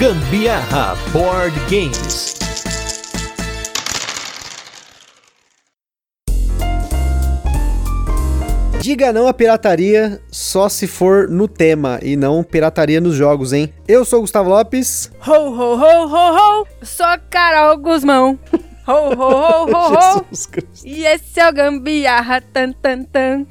Gambiarra Board Games. Diga não à pirataria, só se for no tema, e não pirataria nos jogos, hein? Eu sou o Gustavo Lopes. Ho, ho, ho, ho, ho. Sou a Carol Gusmão. Ho, ho, ho, ho, ho. Jesus Cristo. E esse é o Gambiarra, tan, tan, tan.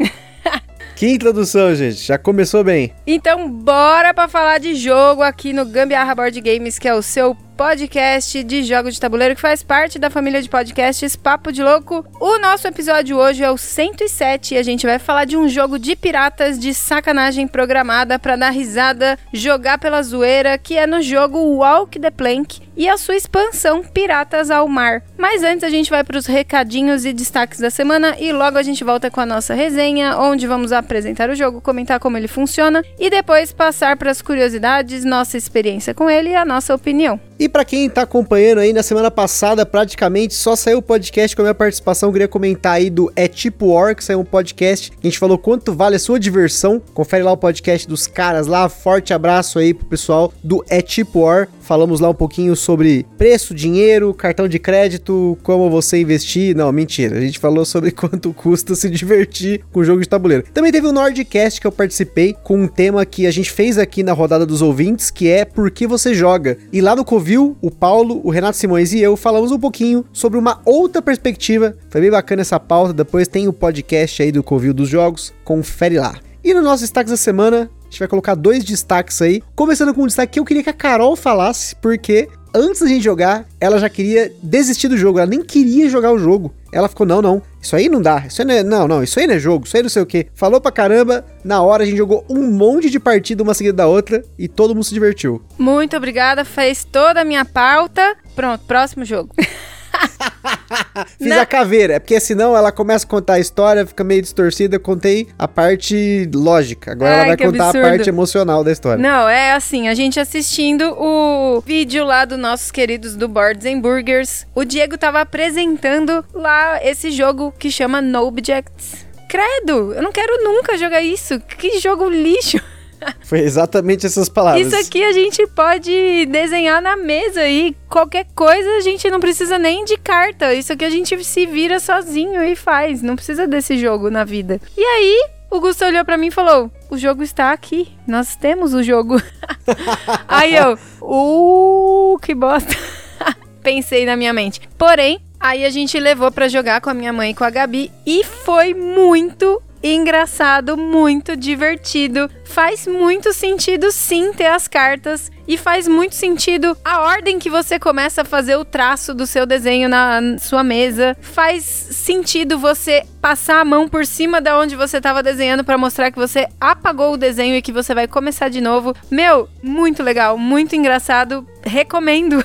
Que introdução, gente. Já começou bem. Então, bora pra falar de jogo aqui no Gambiarra Board Games, que é o seu podcast de jogo de tabuleiro, que faz parte da família de podcasts Papo de Louco. O nosso episódio hoje é o 107 e a gente vai falar de um jogo de piratas de sacanagem programada pra dar risada, jogar pela zoeira, que é no jogo Walk the Plank e a sua expansão Piratas ao Mar. Mas antes a gente vai pros recadinhos e destaques da semana e logo a gente volta com a nossa resenha, onde vamos apresentar o jogo, comentar como ele funciona e depois passar para as curiosidades, nossa experiência com ele e a nossa opinião. E para quem tá acompanhando aí, na semana passada praticamente só saiu o podcast com a minha participação. Eu queria comentar aí do É Tipo War, que saiu um podcast, a gente falou quanto vale a sua diversão, confere lá o podcast dos caras lá, forte abraço aí pro pessoal do É Tipo War. Falamos lá um pouquinho sobre preço, dinheiro, cartão de crédito, como você investir. Não, mentira. A gente falou sobre quanto custa se divertir com o jogo de tabuleiro. Também teve o Nordcast que eu participei com um tema que a gente fez aqui na rodada dos ouvintes, que é Por que você joga? E lá no Covil, o Paulo, o Renato Simões e eu falamos um pouquinho sobre uma outra perspectiva. Foi bem bacana essa pauta. Depois tem o podcast aí do Covil dos Jogos. Confere lá. E no nosso destaque da semana, a gente vai colocar dois destaques aí, começando com um destaque que eu queria que a Carol falasse, porque antes da gente jogar, ela já queria desistir do jogo, ela nem queria jogar o jogo. Ela ficou, não, isso aí não dá, isso aí não é, não, isso aí não é jogo, isso aí não sei o quê. Falou pra caramba, na hora a gente jogou um monte de partida uma seguida da outra e todo mundo se divertiu. Muito obrigada, fez toda a minha pauta. Pronto, próximo jogo. Fiz não. A caveira, é porque senão ela começa a contar a história, fica meio distorcida. Eu contei a parte lógica, agora ela vai contar absurdo. A parte emocional da história. Não, é assim, a gente assistindo o vídeo lá dos nossos queridos do Boards and Burgers, o Diego tava apresentando lá esse jogo que chama Nobjects. Credo, eu não quero nunca jogar isso, que jogo lixo. Foi exatamente essas palavras. Isso aqui a gente pode desenhar na mesa e qualquer coisa a gente não precisa nem de carta. Isso aqui a gente se vira sozinho e faz. Não precisa desse jogo na vida. E aí, o Gusto olhou pra mim e falou: o jogo está aqui. Nós temos o jogo. Aí eu, que bosta. Pensei na minha mente. Porém, aí a gente levou pra jogar com a minha mãe e com a Gabi e foi muito engraçado, muito divertido. Faz muito sentido sim ter as cartas e faz muito sentido a ordem que você começa a fazer o traço do seu desenho na sua mesa. Faz sentido você passar a mão por cima da onde você estava desenhando para mostrar que você apagou o desenho e que você vai começar de novo. Meu, muito legal, muito engraçado, recomendo.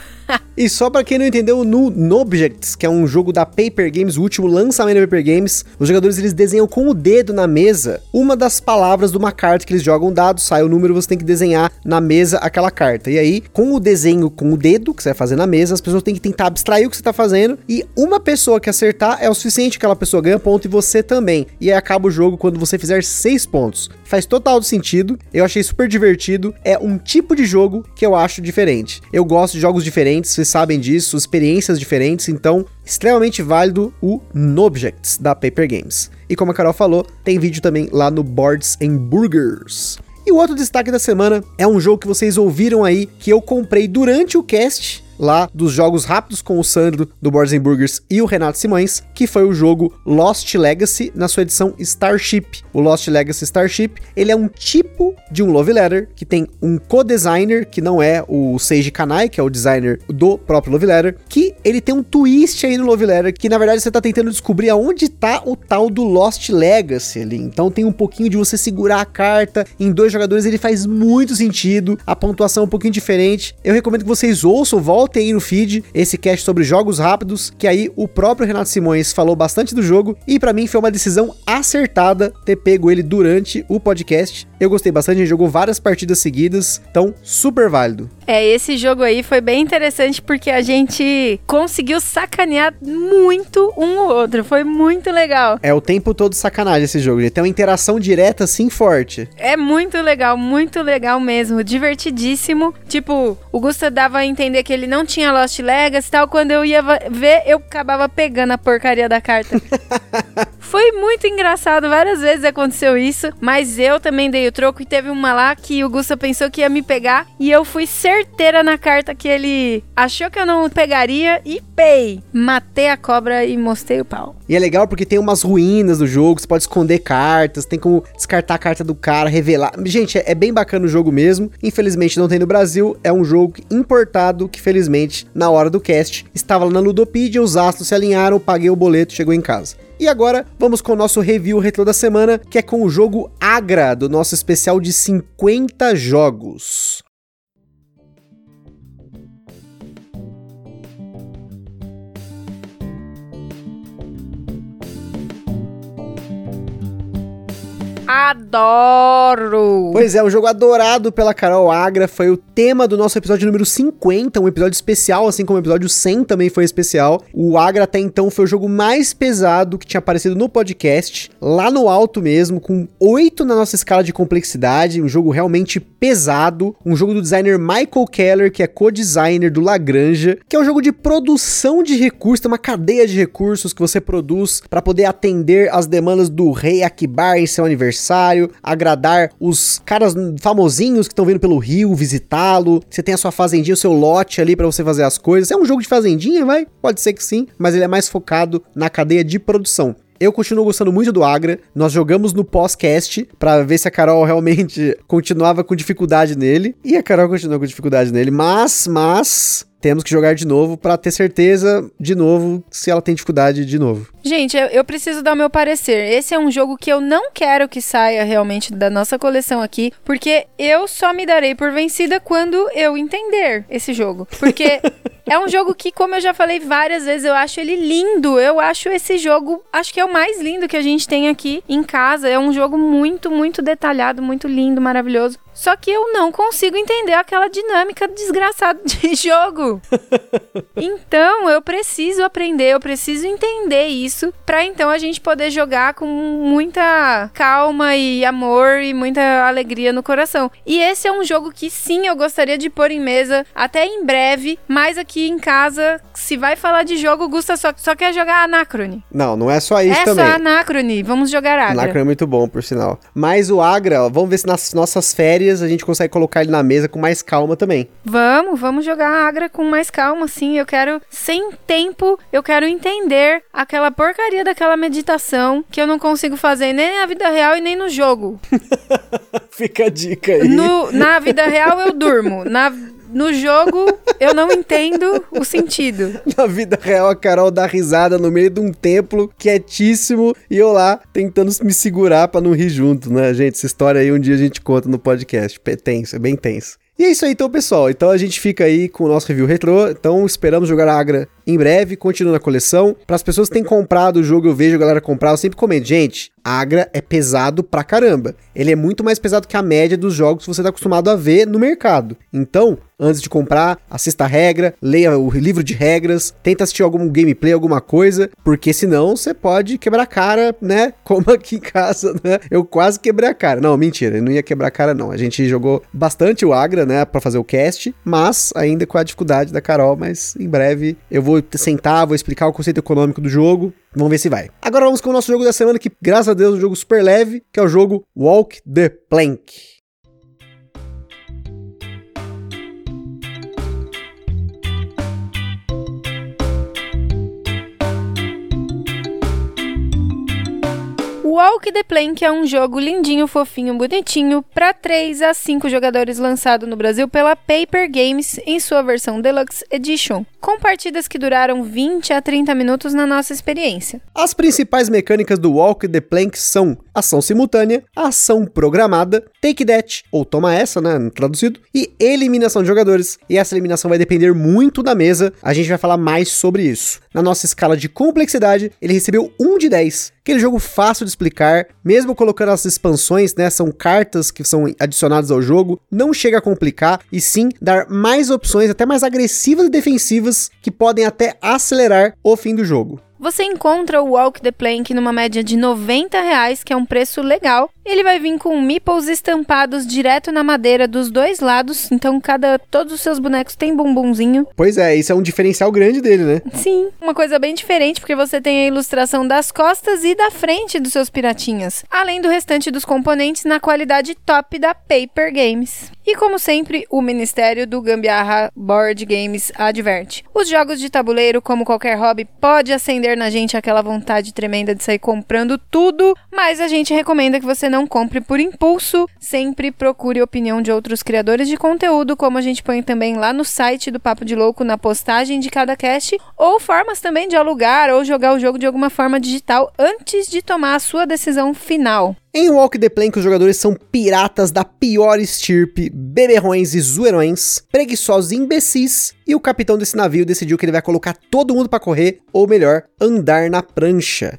E só pra quem não entendeu, no Nobjects, que é um jogo da Paper Games, o último lançamento da Paper Games, os jogadores eles desenham com o dedo na mesa uma das palavras de uma carta que eles jogam dado, sai o número, você tem que desenhar na mesa aquela carta. E aí, com o desenho com o dedo que você vai fazer na mesa, as pessoas têm que tentar abstrair o que você tá fazendo e uma pessoa que acertar é o suficiente, aquela pessoa ganha ponto e você também. E aí acaba o jogo quando você fizer 6 pontos. Faz total sentido, eu achei super divertido, é um tipo de jogo que eu acho diferente. Eu gosto de jogos diferentes, vocês sabem disso, experiências diferentes, então extremamente válido o Nobjects da Paper Games. E como a Carol falou, tem vídeo também lá no Boards and Burgers. E o outro destaque da semana é um jogo que vocês ouviram aí, que eu comprei durante o cast lá dos jogos rápidos com o Sandro do Boards and Burgers e o Renato Simões, que foi o jogo Lost Legacy na sua edição Starship. O Lost Legacy Starship, ele é um tipo de um love letter que tem um co-designer, que não é o Seiji Kanai, que é o designer do próprio love letter, que ele tem um twist aí no love letter, que na verdade você tá tentando descobrir aonde tá o tal do Lost Legacy ali. Então tem um pouquinho de você segurar a carta em 2 jogadores, ele faz muito sentido, a pontuação é um pouquinho diferente. Eu recomendo que vocês ouçam, voltem voltem aí no feed, esse cast sobre jogos rápidos, que aí o próprio Renato Simões falou bastante do jogo, e pra mim foi uma decisão acertada ter pego ele durante o podcast. Eu gostei bastante, a gente jogou várias partidas seguidas, então super válido. É, esse jogo aí foi bem interessante porque a gente conseguiu sacanear muito um ou outro, foi muito legal. É, o tempo todo sacanagem esse jogo, ele tem uma interação direta assim forte. É muito legal mesmo, divertidíssimo. Tipo, o Gusta dava a entender que ele não tinha Lost Legacy e tal, quando eu ia ver, eu acabava pegando a porcaria da carta. Foi muito engraçado, várias vezes aconteceu isso, mas eu também dei o troco e teve uma lá que o Gusta pensou que ia me pegar e eu fui certeira na carta que ele achou que eu não pegaria e pei! Matei a cobra e mostrei o pau. E é legal porque tem umas ruínas do jogo, você pode esconder cartas, tem como descartar a carta do cara, revelar. Gente, é bem bacana o jogo mesmo, infelizmente não tem no Brasil, é um jogo importado que felizmente na hora do cast estava lá na Ludopedia, os astros se alinharam, paguei o boleto, chegou em casa. E agora, vamos com o nosso review retrô da semana, que é com o jogo Agra, do nosso especial de 50 jogos. Adoro! Pois é, um jogo adorado pela Carol Agra, foi o tema do nosso episódio número 50, um episódio especial, assim como o episódio 100 também foi especial. O Agra até então foi o jogo mais pesado que tinha aparecido no podcast, lá no alto mesmo, com 8 na nossa escala de complexidade, um jogo realmente pesado, um jogo do designer Michael Keller, que é co-designer do Lagranja, que é um jogo de produção de recursos, tem uma cadeia de recursos que você produz para poder atender as demandas do rei Akbar em seu aniversário, agradar os caras famosinhos que estão vindo pelo Rio visitá-lo, você tem a sua fazendinha, o seu lote ali pra você fazer as coisas, é um jogo de fazendinha, vai? Pode ser que sim, mas ele é mais focado na cadeia de produção. Eu continuo gostando muito do Agra, nós jogamos no pós-cast pra ver se a Carol realmente continuava com dificuldade nele, e a Carol continuou com dificuldade nele, mas... temos que jogar de novo pra ter certeza, de novo, se ela tem dificuldade de novo. Gente, eu preciso dar o meu parecer. Esse é um jogo que eu não quero que saia realmente da nossa coleção aqui, porque eu só me darei por vencida quando eu entender esse jogo. Porque é um jogo que, como eu já falei várias vezes, eu acho ele lindo. Eu acho esse jogo, acho que é o mais lindo que a gente tem aqui em casa. É um jogo muito, muito detalhado, muito lindo, maravilhoso. Só que eu não consigo entender aquela dinâmica desgraçada de jogo. Então, eu preciso aprender, eu preciso entender isso pra então a gente poder jogar com muita calma e amor e muita alegria no coração. E esse é um jogo que sim, eu gostaria de pôr em mesa até em breve, mas aqui em casa, se vai falar de jogo, Gusta só quer jogar Anacrone. Não é só isso também. É só Anacrone, vamos jogar Agra. Anacrone é muito bom, por sinal. Mas o Agra, vamos ver se nas nossas férias a gente consegue colocar ele na mesa com mais calma também. Vamos jogar a Agra com mais calma, sim. Eu quero, sem tempo, eu quero entender aquela porcaria daquela meditação que eu não consigo fazer nem na vida real e nem no jogo. Fica a dica aí. Na vida real eu durmo, No jogo, eu não entendo o sentido. Na vida real, a Carol dá risada no meio de um templo quietíssimo e eu lá tentando me segurar pra não rir junto, né, gente? Essa história aí um dia a gente conta no podcast. É tenso, é bem tenso. E é isso aí, então, pessoal. Então a gente fica aí com o nosso review retrô. Então esperamos jogar a Agra em breve, continua na coleção. Para as pessoas que têm comprado o jogo, eu vejo a galera comprar, eu sempre comento, gente, Agra é pesado pra caramba. Ele é muito mais pesado que a média dos jogos que você tá acostumado a ver no mercado. Então, antes de comprar, assista a regra, leia o livro de regras, tenta assistir algum gameplay, alguma coisa, porque senão você pode quebrar a cara, né? Como aqui em casa, né? Eu quase quebrei a cara. Não, mentira, eu não ia quebrar a cara, não. A gente jogou bastante o Agra, né? Pra fazer o cast, mas ainda com a dificuldade da Carol, mas em breve eu vou explicar o conceito econômico do jogo, vamos ver se vai. Agora vamos com o nosso jogo da semana, que graças a Deus é um jogo super leve, que é o jogo Walk the Plank. Walk the Plank é um jogo lindinho, fofinho, bonitinho, para 3 a 5 jogadores, lançado no Brasil pela Paper Games em sua versão Deluxe Edition, com partidas que duraram 20 a 30 minutos na nossa experiência. As principais mecânicas do Walk the Plank são ação simultânea, ação programada, take that, ou toma essa, né, traduzido, e eliminação de jogadores. E essa eliminação vai depender muito da mesa, a gente vai falar mais sobre isso. Na nossa escala de complexidade, ele recebeu 1 de 10. Aquele jogo fácil de explicar, mesmo colocando as expansões, né, são cartas que são adicionadas ao jogo, não chega a complicar, e sim dar mais opções, até mais agressivas e defensivas, que podem até acelerar o fim do jogo. Você encontra o Walk the Plank numa média de R$ 90,00, que é um preço legal. Ele vai vir com meeples estampados direto na madeira dos dois lados, então todos os seus bonecos tem bumbumzinho. Pois é, isso é um diferencial grande dele, né? Sim, uma coisa bem diferente, porque você tem a ilustração das costas e da frente dos seus piratinhas, além do restante dos componentes na qualidade top da Paper Games. E como sempre, o Ministério do Gambiarra Board Games adverte: os jogos de tabuleiro, como qualquer hobby, pode acender na gente aquela vontade tremenda de sair comprando tudo, mas a gente recomenda que você não compre por impulso, sempre procure a opinião de outros criadores de conteúdo, como a gente põe também lá no site do Papo de Louco, na postagem de cada cast, ou formas também de alugar ou jogar o jogo de alguma forma digital antes de tomar a sua decisão final. Em Walk the Plank, os jogadores são piratas da pior estirpe, beberrões e zoeirões, preguiçosos e imbecis, e o capitão desse navio decidiu que ele vai colocar todo mundo pra correr, ou melhor, andar na prancha.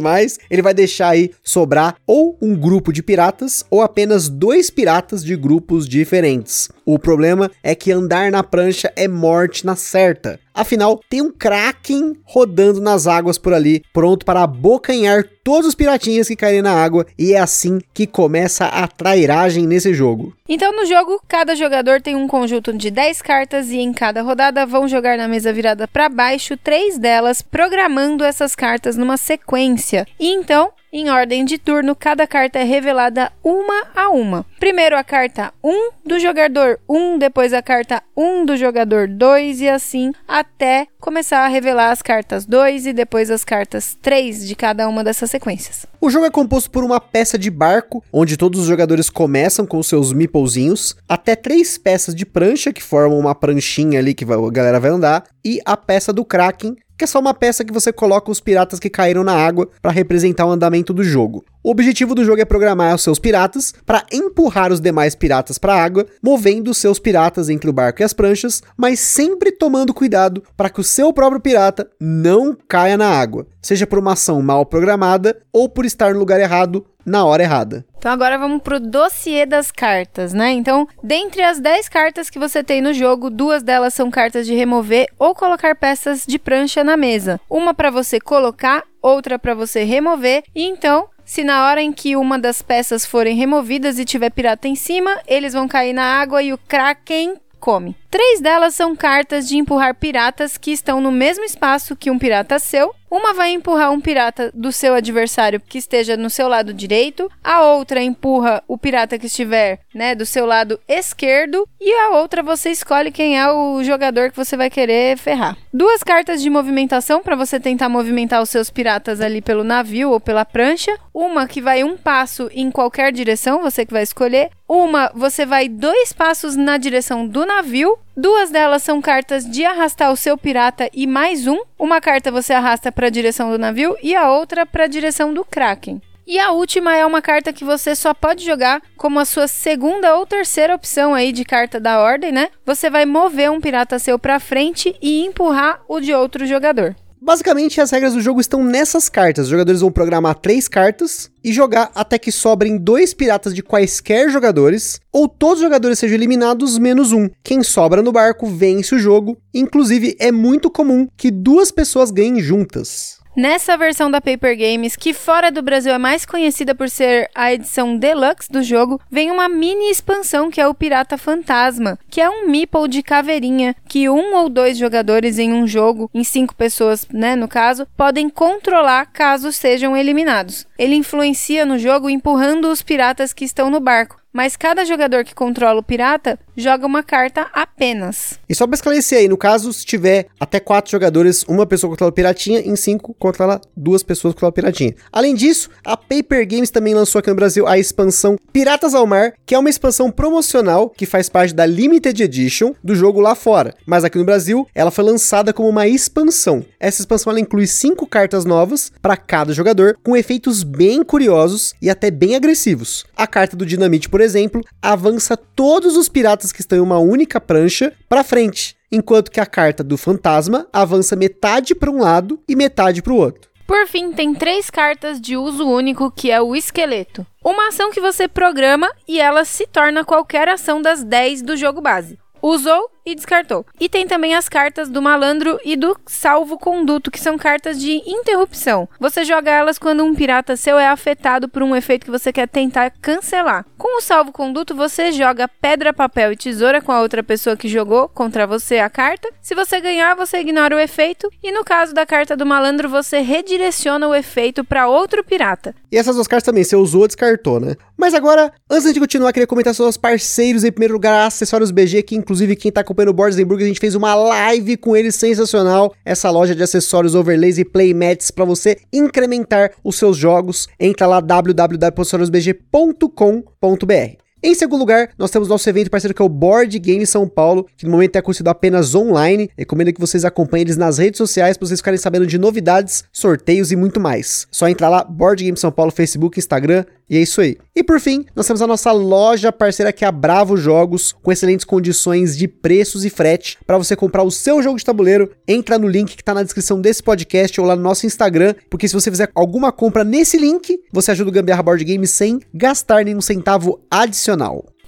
Mas ele vai deixar aí sobrar ou um grupo de piratas, ou apenas 2 piratas de grupos diferentes. O problema é que andar na prancha é morte na certa. Afinal, tem um kraken rodando nas águas por ali, pronto para abocanhar todos os piratinhas que caírem na água, e é assim que começa a trairagem nesse jogo. Então, no jogo, cada jogador tem um conjunto de 10 cartas, e em cada rodada vão jogar na mesa virada para baixo 3 delas, programando essas cartas numa sequência. E então, em ordem de turno, cada carta é revelada uma a uma. Primeiro a carta 1 do jogador 1, depois a carta 1 do jogador 2, e assim até começar a revelar as cartas 2 e depois as cartas 3 de cada uma dessas sequências. O jogo é composto por uma peça de barco, onde todos os jogadores começam com seus meeplezinhos, até 3 peças de prancha, que formam uma pranchinha ali que a galera vai andar, e a peça do kraken, que é só uma peça que você coloca os piratas que caíram na água para representar o andamento do jogo. O objetivo do jogo é programar os seus piratas para empurrar os demais piratas para a água, movendo os seus piratas entre o barco e as pranchas, mas sempre tomando cuidado para que o seu próprio pirata não caia na água, seja por uma ação mal programada ou por estar no lugar errado na hora errada. Então agora vamos pro dossiê das cartas, né? Então, dentre as 10 cartas que você tem no jogo, 2 delas são cartas de remover ou colocar peças de prancha na mesa. Uma para você colocar, outra para você remover, e então, se na hora em que uma das peças forem removidas e tiver pirata em cima, eles vão cair na água e o kraken come. 3 delas são cartas de empurrar piratas que estão no mesmo espaço que um pirata seu. Uma vai empurrar um pirata do seu adversário que esteja no seu lado direito, a outra empurra o pirata que estiver, né, do seu lado esquerdo, e a outra você escolhe quem é o jogador que você vai querer ferrar. 2 cartas de movimentação para você tentar movimentar os seus piratas ali pelo navio ou pela prancha. Uma que vai 1 passo em qualquer direção, você que vai escolher. Uma você vai 2 passos na direção do navio. 2 delas são cartas de arrastar o seu pirata e mais 1. Uma carta você arrasta para a direção do navio e a outra para a direção do kraken. E a última é uma carta que você só pode jogar como a sua segunda ou terceira opção aí de carta da ordem, né? Você vai mover um pirata seu para frente e empurrar o de outro jogador. Basicamente, as regras do jogo estão nessas cartas. Os jogadores vão programar 3 cartas e jogar até que sobrem 2 piratas de quaisquer jogadores, ou todos os jogadores sejam eliminados menos 1. Quem sobra no barco vence o jogo. Inclusive, é muito comum que 2 pessoas ganhem juntas. Nessa versão da Paper Games, que fora do Brasil é mais conhecida por ser a edição Deluxe do jogo, vem uma mini expansão que é o Pirata Fantasma, que é um meeple de caveirinha que 1 ou 2 jogadores em um jogo, em 5 pessoas, né, no caso, podem controlar caso sejam eliminados. Ele influencia no jogo empurrando os piratas que estão no barco, mas cada jogador que controla o pirata joga uma carta apenas. E só pra esclarecer aí, no caso, se tiver até 4 jogadores, uma pessoa controla o piratinha, em 5 controla 2 pessoas controlam o piratinha. Além disso, a Paper Games também lançou aqui no Brasil a expansão Piratas ao Mar, que é uma expansão promocional que faz parte da Limited Edition do jogo lá fora, mas aqui no Brasil ela foi lançada como uma expansão. Essa expansão ela inclui 5 cartas novas para cada jogador, com efeitos bem curiosos e até bem agressivos. A carta do Dinamite, por exemplo, avança todos os piratas que estão em uma única prancha para frente, enquanto que a carta do Fantasma avança metade para um lado e metade para o outro. Por fim, tem 3 cartas de uso único, que é o Esqueleto. Uma ação que você programa e ela se torna qualquer ação das 10 do jogo base. Usou e descartou. E tem também as cartas do Malandro e do Salvo-Conduto, que são cartas de interrupção. Você joga elas quando um pirata seu é afetado por um efeito que você quer tentar cancelar. Com o Salvo-Conduto, você joga pedra, papel e tesoura com a outra pessoa que jogou contra você a carta. Se você ganhar, você ignora o efeito. E no caso da carta do Malandro, você redireciona o efeito para outro pirata. E essas 2 cartas também, você usou ou descartou, né? Mas agora, antes de continuar, queria comentar sobre os parceiros. Em primeiro lugar, a Acessórios BG, que inclusive quem tá acompanhando o Boards and Burgers, a gente fez uma live com eles sensacional. Essa loja de acessórios, overlays e playmats para você incrementar os seus jogos. Entra lá www.acessoriosbg.com.br. Em segundo lugar, nós temos nosso evento parceiro, que é o Board Game São Paulo, que no momento é acontecido apenas online. Recomendo que vocês acompanhem eles nas redes sociais para vocês ficarem sabendo de novidades, sorteios e muito mais. Só entrar lá, Board Game São Paulo, Facebook, Instagram, e é isso aí. E por fim, nós temos a nossa loja parceira, que é a Bravo Jogos, com excelentes condições de preços e frete para você comprar o seu jogo de tabuleiro. Entra no link que está na descrição desse podcast ou lá no nosso Instagram, porque se você fizer alguma compra nesse link, você ajuda o Gambiarra Board Games sem gastar nenhum centavo adicional.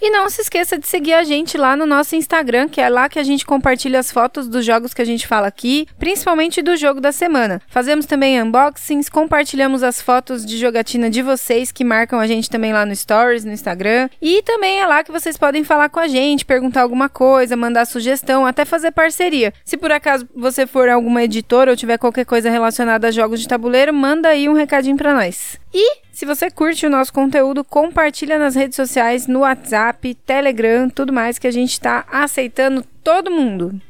E não se esqueça de seguir a gente lá no nosso Instagram, que é lá que a gente compartilha as fotos dos jogos que a gente fala aqui, principalmente do jogo da semana. Fazemos também unboxings, compartilhamos as fotos de jogatina de vocês, que marcam a gente também lá no Stories, no Instagram. E também é lá que vocês podem falar com a gente, perguntar alguma coisa, mandar sugestão, até fazer parceria. Se por acaso você for alguma editora ou tiver qualquer coisa relacionada a jogos de tabuleiro, manda aí um recadinho pra nós. E se você curte o nosso conteúdo, compartilha nas redes sociais, no WhatsApp, Telegram, tudo mais, que a gente está aceitando todo mundo.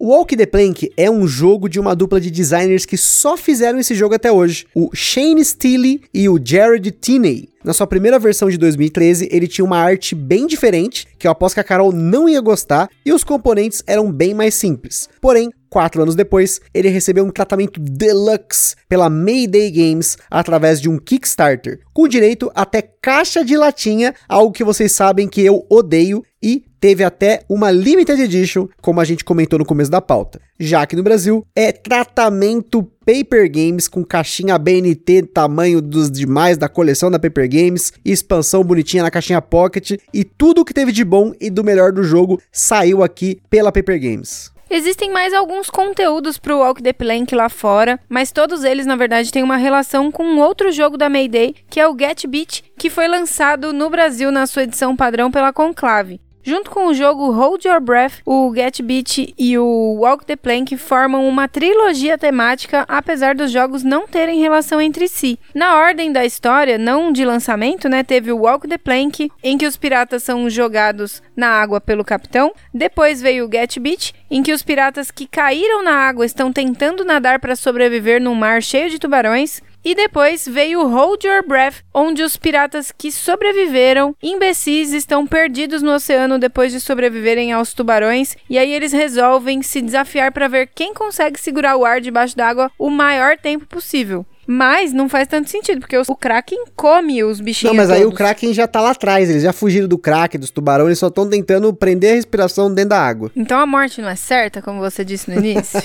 Walk the Plank é um jogo de uma dupla de designers que só fizeram esse jogo até hoje, o Shane Steele e o Jared Tinney. Na sua primeira versão de 2013, ele tinha uma arte bem diferente, que eu aposto que a Carol não ia gostar, e os componentes eram bem mais simples. Porém, 4 anos depois, ele recebeu um tratamento deluxe pela Mayday Games através de um Kickstarter, com direito até caixa de latinha, algo que vocês sabem que eu odeio, e teve até uma Limited Edition, como a gente comentou no começo da pauta. Já aqui no Brasil, é tratamento Paper Games, com caixinha BNT tamanho dos demais da coleção da Paper Games, expansão bonitinha na caixinha Pocket, e tudo o que teve de bom e do melhor do jogo saiu aqui pela Paper Games. Existem mais alguns conteúdos pro Walk the Plank lá fora, mas todos eles, na verdade, têm uma relação com um outro jogo da Mayday, que é o Get Beat, que foi lançado no Brasil na sua edição padrão pela Conclave. Junto com o jogo Hold Your Breath, o Get Beat e o Walk the Plank formam uma trilogia temática, apesar dos jogos não terem relação entre si. Na ordem da história, não de lançamento, né, teve o Walk the Plank, em que os piratas são jogados na água pelo capitão. Depois veio o Get Beat, em que os piratas que caíram na água estão tentando nadar para sobreviver num mar cheio de tubarões. E depois veio Hold Your Breath, onde os piratas que sobreviveram, imbecis, estão perdidos no oceano depois de sobreviverem aos tubarões, e aí eles resolvem se desafiar para ver quem consegue segurar o ar debaixo d'água o maior tempo possível. Mas não faz tanto sentido, porque o Kraken come os bichinhos. Não, mas todos. Aí o Kraken já tá lá atrás, eles já fugiram do Kraken, dos tubarões, eles só estão tentando prender a respiração dentro da água. Então a morte não é certa, como você disse no início?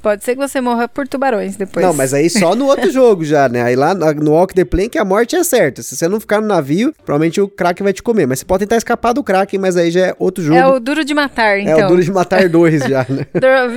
Pode ser que você morra por tubarões depois. Não, mas aí só no outro jogo já, né? Aí lá no Walk the Plank a morte é certa. Se você não ficar no navio, provavelmente o Kraken vai te comer. Mas você pode tentar escapar do Kraken, mas aí já é outro jogo. É o Duro de Matar, então. É o Duro de Matar 2 já, né?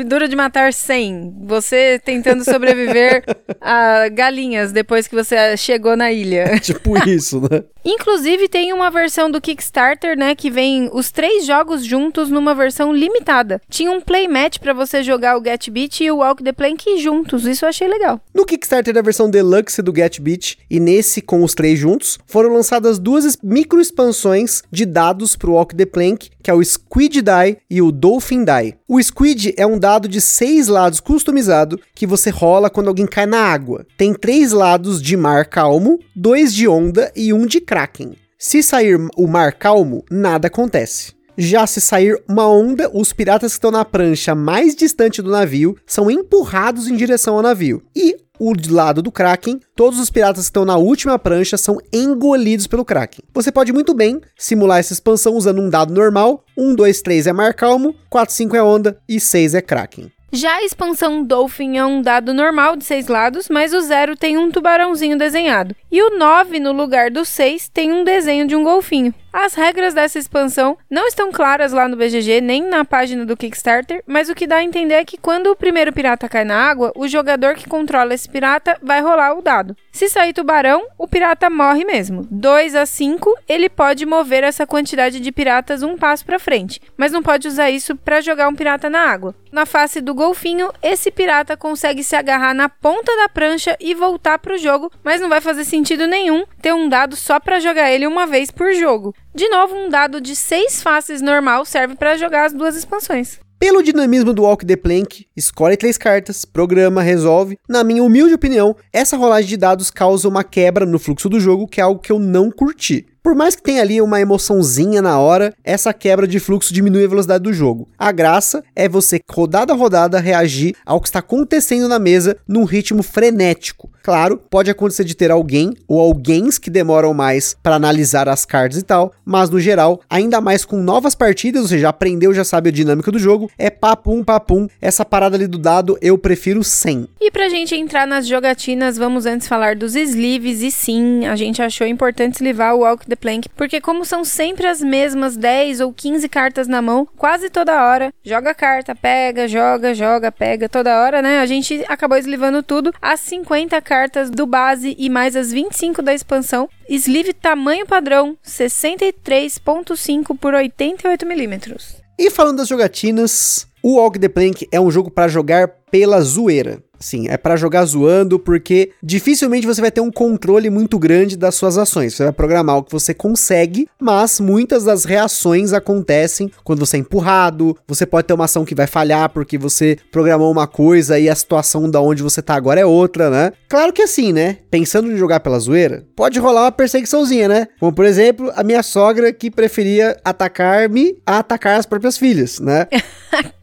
Duro de Matar 100. Você tentando sobreviver a galinhas depois que você chegou na ilha. Tipo isso, né? Inclusive tem uma versão do Kickstarter, né, que vem os 3 jogos juntos numa versão limitada. Tinha um playmat pra você jogar o Get Beat e o Walk the Plank juntos, isso eu achei legal. No Kickstarter da versão Deluxe do Get Beat e nesse com os 3 juntos, foram lançadas 2 micro expansões de dados pro Walk the Plank, que é o Squid Die e o Dolphin Die. O Squid é um dado de 6 lados customizado que você rola quando alguém cai na água. Tem 3 lados de mar calmo, 2 de onda e 1 de Kraken. Se sair o mar calmo, nada acontece. Já se sair uma onda, os piratas que estão na prancha mais distante do navio são empurrados em direção ao navio. E o lado do Kraken, todos os piratas que estão na última prancha são engolidos pelo Kraken. Você pode muito bem simular essa expansão usando um dado normal. 1, 2, 3 é mar calmo, 4, 5 é onda e 6 é Kraken. Já a expansão Dolphin é um dado normal de 6 lados, mas o 0 tem um tubarãozinho desenhado. E o 9, no lugar do 6, tem um desenho de um golfinho. As regras dessa expansão não estão claras lá no BGG, nem na página do Kickstarter, mas o que dá a entender é que quando o primeiro pirata cai na água, o jogador que controla esse pirata vai rolar o dado. Se sair tubarão, o pirata morre mesmo. 2 a 5, ele pode mover essa quantidade de piratas um passo para frente, mas não pode usar isso para jogar um pirata na água. Na face do golfinho, esse pirata consegue se agarrar na ponta da prancha e voltar para o jogo, mas não vai fazer sentido nenhum ter um dado só para jogar ele uma vez por jogo. De novo, um dado de 6 faces normal serve para jogar as 2 expansões. Pelo dinamismo do Walk the Plank, escolhe 3 cartas, programa, resolve. Na minha humilde opinião, essa rolagem de dados causa uma quebra no fluxo do jogo, que é algo que eu não curti. Por mais que tenha ali uma emoçãozinha na hora, essa quebra de fluxo diminui a velocidade do jogo. A graça é você, rodada a rodada, reagir ao que está acontecendo na mesa num ritmo frenético. Claro, pode acontecer de ter alguém ou alguéns que demoram mais para analisar as cartas e tal, mas no geral, ainda mais com novas partidas, você já aprendeu, já sabe a dinâmica do jogo, é papum, papum. Essa parada ali do dado eu prefiro sem. E pra gente entrar nas jogatinas, vamos antes falar dos sleeves, e sim, a gente achou importante slivar o Walk the Plank, porque como são sempre as mesmas 10 ou 15 cartas na mão, quase toda hora, joga carta, pega, joga, joga, pega, toda hora, né? A gente acabou eslivando tudo, as 50 cartas do base e mais as 25 da expansão, sleeve tamanho padrão, 63.5 por 88mm. E falando das jogatinas, o Walk the Plank é um jogo para jogar pela zoeira. Sim, é pra jogar zoando, porque dificilmente você vai ter um controle muito grande das suas ações. Você vai programar o que você consegue, mas muitas das reações acontecem quando você é empurrado, você pode ter uma ação que vai falhar porque você programou uma coisa e a situação da onde você tá agora é outra, né? Claro que assim, né? Pensando em jogar pela zoeira, pode rolar uma perseguiçãozinha, né? Como, por exemplo, a minha sogra que preferia atacar-me a atacar as próprias filhas, né?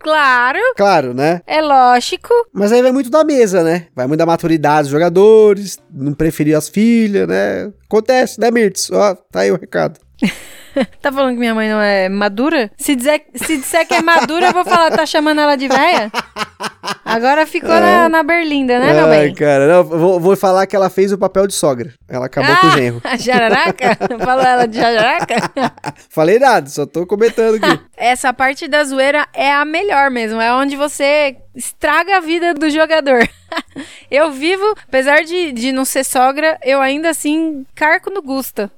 Claro. Claro, né? É lógico. Mas aí vai muito da mesa, né? Vai muito da maturidade dos jogadores, não preferir as filhas, né? Acontece, né, Mirtz? Ó, tá aí o recado. Tá falando que minha mãe não é madura? Se disser que é madura, eu vou falar, tá chamando ela de véia? Agora ficou na berlinda, né, meu bem? Ai, cara, não, vou falar que ela fez o papel de sogra. Ela acabou com o genro. Jararaca? Falou ela de jararaca? Falei nada, só tô comentando aqui. Essa parte da zoeira é a melhor mesmo, é onde você estraga a vida do jogador. Eu vivo, apesar de não ser sogra, eu ainda assim carco no Gusta.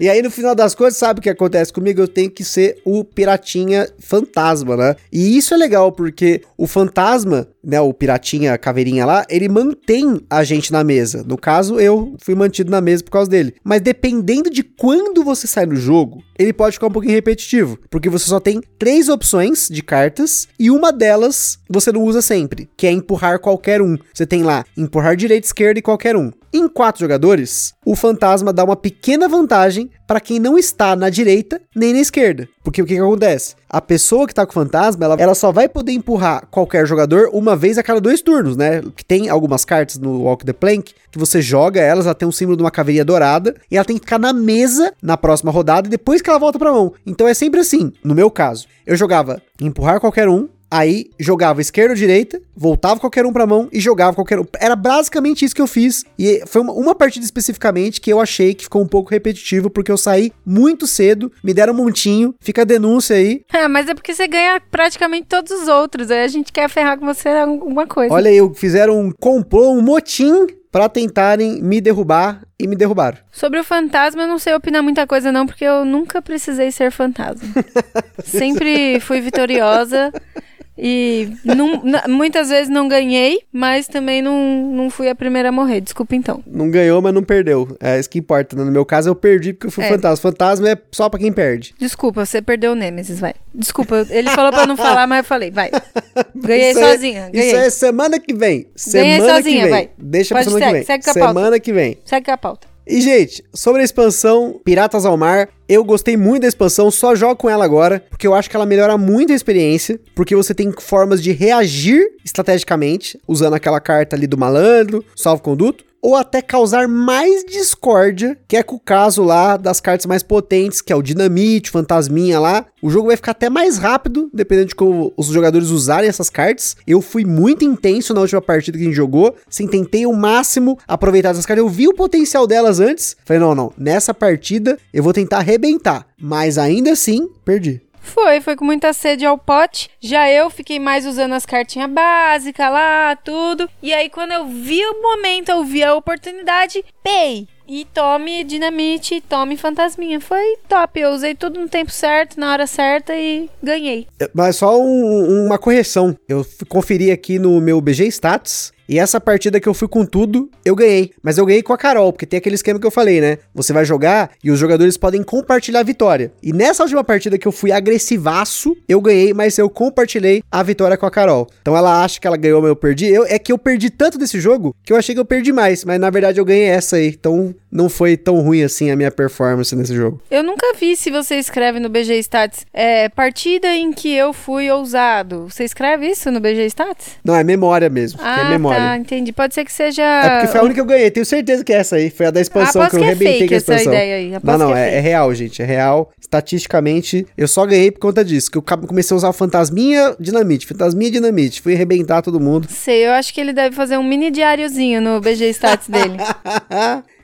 E aí no final das coisas, sabe o que acontece comigo? Eu tenho que ser o piratinha fantasma, né? E isso é legal, porque o fantasma, né, o piratinha caveirinha lá, ele mantém a gente na mesa. No caso, eu fui mantido na mesa por causa dele. Mas dependendo de quando você sai no jogo, ele pode ficar um pouquinho repetitivo, porque você só tem 3 opções de cartas e uma delas você não usa sempre, que é empurrar qualquer um. Você tem lá empurrar direita, esquerda e qualquer um. Em 4 jogadores, o fantasma dá uma pequena vantagem para quem não está na direita nem na esquerda. Porque o que acontece? A pessoa que tá com o fantasma, ela só vai poder empurrar qualquer jogador uma vez a cada 2 turnos, né? Que tem algumas cartas no Walk the Plank, que você joga elas, ela tem um símbolo de uma caveirinha dourada, e ela tem que ficar na mesa na próxima rodada, e depois que ela volta pra mão. Então é sempre assim, no meu caso. Eu jogava empurrar qualquer um, aí jogava esquerda ou direita, voltava qualquer um pra mão e jogava qualquer um. Era basicamente isso que eu fiz. E foi uma partida especificamente que eu achei que ficou um pouco repetitivo, porque eu saí muito cedo, me deram um montinho, fica a denúncia aí. Ah, mas é porque você ganha praticamente todos os outros, aí a gente quer ferrar com você alguma coisa. Olha aí, fizeram um complô, um motim para tentarem me derrubar e me derrubaram. Sobre o fantasma, eu não sei opinar muita coisa não, porque eu nunca precisei ser fantasma. Sempre fui vitoriosa e muitas vezes não ganhei, mas também não fui a primeira a morrer. Desculpa então. Não ganhou, mas não perdeu. É isso que importa. No meu caso, eu perdi porque eu fui fantasma. Fantasma é só pra quem perde. Desculpa, você perdeu o Nemesis, vai. Desculpa, ele falou pra não falar, mas eu falei, vai. Ganhei isso sozinha. Ganhei. Isso é semana que vem. Ganhei semana sozinha, que vem. Vai. Deixa pra semana que vem. Segue com a pauta. Semana que vem. Segue com a pauta. E, gente, sobre a expansão Piratas ao Mar, eu gostei muito da expansão, só jogo com ela agora, porque eu acho que ela melhora muito a experiência, porque você tem formas de reagir estrategicamente, usando aquela carta ali do malandro, salvo-conduto, ou até causar mais discórdia, que é com o caso lá das cartas mais potentes, que é o dinamite, o fantasminha lá. O jogo vai ficar até mais rápido, dependendo de como os jogadores usarem essas cartas. Eu fui muito intenso na última partida que a gente jogou, assim, tentei o máximo aproveitar essas cartas. Eu vi o potencial delas antes, falei, não, nessa partida eu vou tentar arrebentar, mas ainda assim, perdi. Foi com muita sede ao pote. Já eu fiquei mais usando as cartinhas básicas lá, tudo. E aí quando eu vi o momento, eu vi a oportunidade, pei! E tome dinamite, tome fantasminha. Foi top, eu usei tudo no tempo certo, na hora certa e ganhei. Mas só uma correção. Eu conferi aqui no meu BG Status e essa partida que eu fui com tudo, eu ganhei. Mas eu ganhei com a Carol, porque tem aquele esquema que eu falei, né? Você vai jogar e os jogadores podem compartilhar a vitória. E nessa última partida que eu fui agressivaço, eu ganhei, mas eu compartilhei a vitória com a Carol. Então ela acha que ela ganhou, mas eu perdi. É que eu perdi tanto desse jogo que eu achei que eu perdi mais, mas na verdade eu ganhei essa aí. Então não foi tão ruim assim a minha performance nesse jogo. Eu nunca vi se você escreve no BG Stats, partida em que eu fui ousado. Você escreve isso no BG Stats? Não, é memória mesmo. É memória. Ah, entendi. Pode ser que seja... É porque foi a única que eu ganhei. Tenho certeza que é essa aí. Foi a da expansão que eu arrebentei com a expansão. Essa ideia aí. Não, é real, gente. É real. Estatisticamente, eu só ganhei por conta disso. Que eu comecei a usar o fantasminha, dinamite. Fantasminha, dinamite. Fui arrebentar todo mundo. Sei, eu acho que ele deve fazer um mini diáriozinho no BG Stats dele.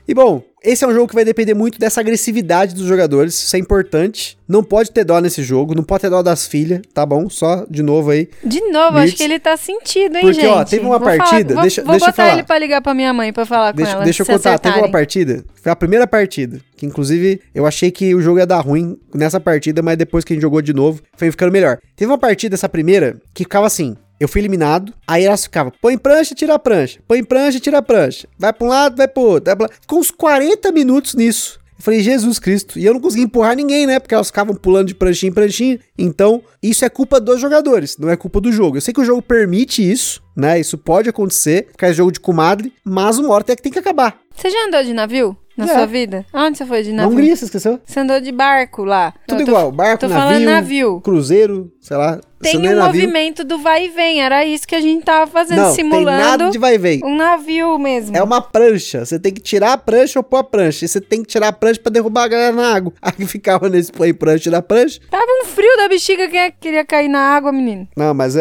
E bom, esse é um jogo que vai depender muito dessa agressividade dos jogadores, isso é importante. Não pode ter dó nesse jogo, não pode ter dó das filhas, tá bom? Só de novo aí. De novo, Mirtz. Acho que ele tá sentido, hein, porque, gente? Porque, ó, teve uma partida... Vou botar ele pra ligar pra minha mãe pra falar com ela. Deixa eu contar, acertarem. Teve uma partida, foi a primeira partida, que inclusive eu achei que o jogo ia dar ruim nessa partida, mas depois que a gente jogou de novo, foi ficando melhor. Teve uma partida, essa primeira, que ficava assim... Eu fui eliminado, aí elas ficavam, põe prancha, tira a prancha, põe prancha, tira a prancha, vai pra um lado, vai pro outro, ficou uns 40 minutos nisso. Eu falei, Jesus Cristo, e eu não consegui empurrar ninguém, né, porque elas ficavam pulando de pranchinha em pranchinha, então isso é culpa dos jogadores, não é culpa do jogo. Eu sei que o jogo permite isso, né, isso pode acontecer, porque é jogo de comadre, mas uma hora tem que acabar. Você já andou de navio? Na sua vida? Onde você foi de navio? Na Hungria, você esqueceu? Você andou de barco lá. Tudo igual, barco, navio, cruzeiro, sei lá. Tem um movimento do vai e vem, era isso que a gente tava fazendo, simulando. Não, tem nada de vai e vem. Um navio mesmo. É uma prancha, você tem que tirar a prancha ou pôr a prancha. E você tem que tirar a prancha pra derrubar a galera na água. Aí ficava nesse play prancha e na prancha. Tava um frio da bexiga, quem é que queria cair na água, menino? Não, mas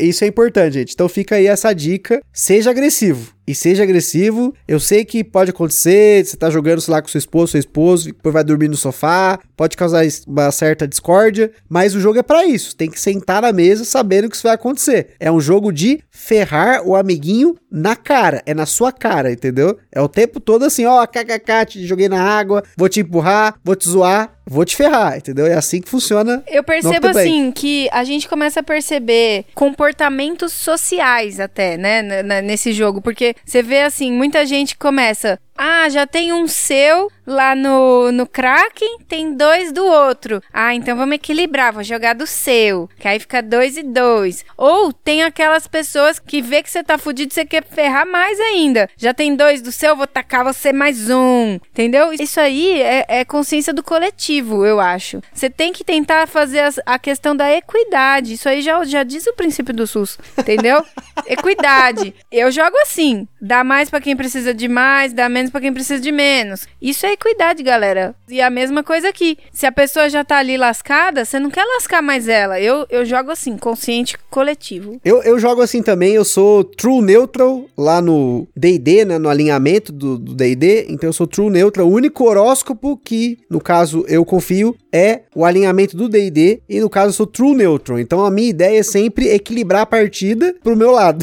isso é importante, gente. Então fica aí essa dica, seja agressivo. E seja agressivo, eu sei que pode acontecer, você tá jogando, sei lá, com seu esposo, sua esposa, depois vai dormir no sofá, pode causar uma certa discórdia, mas o jogo é pra isso, tem que sentar na mesa sabendo que isso vai acontecer. É um jogo de ferrar o amiguinho na cara, é na sua cara, entendeu? É o tempo todo assim, ó, kkk, te joguei na água, vou te empurrar, vou te zoar. Vou te ferrar, entendeu? É assim que funciona. Eu percebo assim, que a gente começa a perceber comportamentos sociais até, né? Nesse jogo. Porque você vê assim, muita gente começa... Ah, já tem um seu lá no Kraken, tem dois do outro. Ah, então vamos equilibrar, vou jogar do seu, que aí fica 2 e 2. Ou tem aquelas pessoas que vê que você tá fudido e você quer ferrar mais ainda. Já tem 2 do seu, vou tacar você mais 1, entendeu? Isso aí é consciência do coletivo, eu acho. Você tem que tentar fazer a questão da equidade, isso aí já diz o princípio do SUS, entendeu? Equidade. Eu jogo assim, dá mais pra quem precisa de mais, dá menos pra quem precisa de menos. Isso é equidade, galera. E a mesma coisa aqui. Se a pessoa já tá ali lascada, você não quer lascar mais ela. Eu jogo assim, consciente coletivo. Eu jogo assim também, eu sou true neutral lá no D&D, né, no alinhamento do D&D. Então eu sou true neutral. O único horóscopo que, no caso, eu confio é o alinhamento do D&D e, no caso, eu sou true neutral. Então a minha ideia é sempre equilibrar a partida pro meu lado.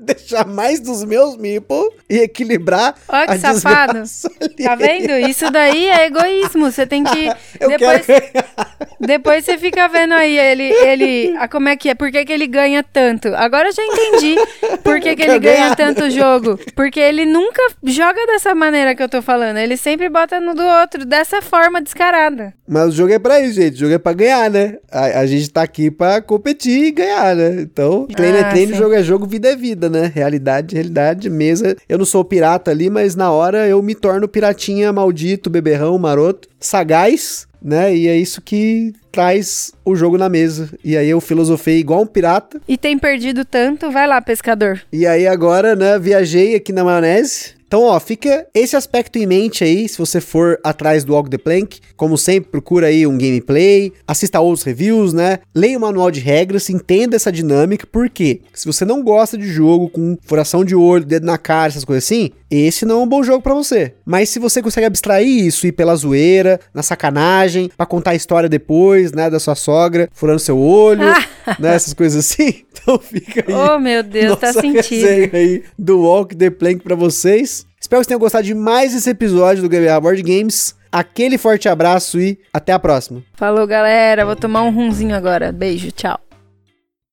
deixar mais dos meus meeples e equilibrar. Olha que a safado. Tá vendo? Isso daí é egoísmo. Você tem que... Depois você fica vendo aí ele como é que é, por que ele ganha tanto. Agora eu já entendi por que ele ganha tanto jogo. Porque ele nunca joga dessa maneira que eu tô falando. Ele sempre bota no do outro, dessa forma descarada. Mas o jogo é pra isso, gente. O jogo é pra ganhar, né? A gente tá aqui pra competir e ganhar, né? Então, treino é treino, sim. Jogo é jogo, vida é vida, né? Realidade, realidade, mesa. Eu não sou pirata ali, mas na hora eu me torno piratinha, maldito, beberrão, maroto, sagaz, né? E é isso que traz o jogo na mesa. E aí eu filosofei igual um pirata. E tem perdido tanto, vai lá, pescador. E aí agora, né, viajei aqui na maionese. Então, ó, fica esse aspecto em mente aí, se você for atrás do Walk the Plank. Como sempre, procura aí um gameplay, assista outros reviews, né? Leia o manual de regras, entenda essa dinâmica, porque se você não gosta de jogo com furação de olho, dedo na cara, essas coisas assim, esse não é um bom jogo pra você. Mas se você consegue abstrair isso, ir pela zoeira, na sacanagem, pra contar a história depois, né, da sua sogra, furando seu olho, né, essas coisas assim. Então fica aí. Oh, meu Deus, tá sentindo. Aí do Walk the Plank pra vocês. Espero que vocês tenham gostado de mais esse episódio do Gambiarra Board Games. Aquele forte abraço e até a próxima. Falou, galera. Vou tomar um rumzinho agora. Beijo, tchau.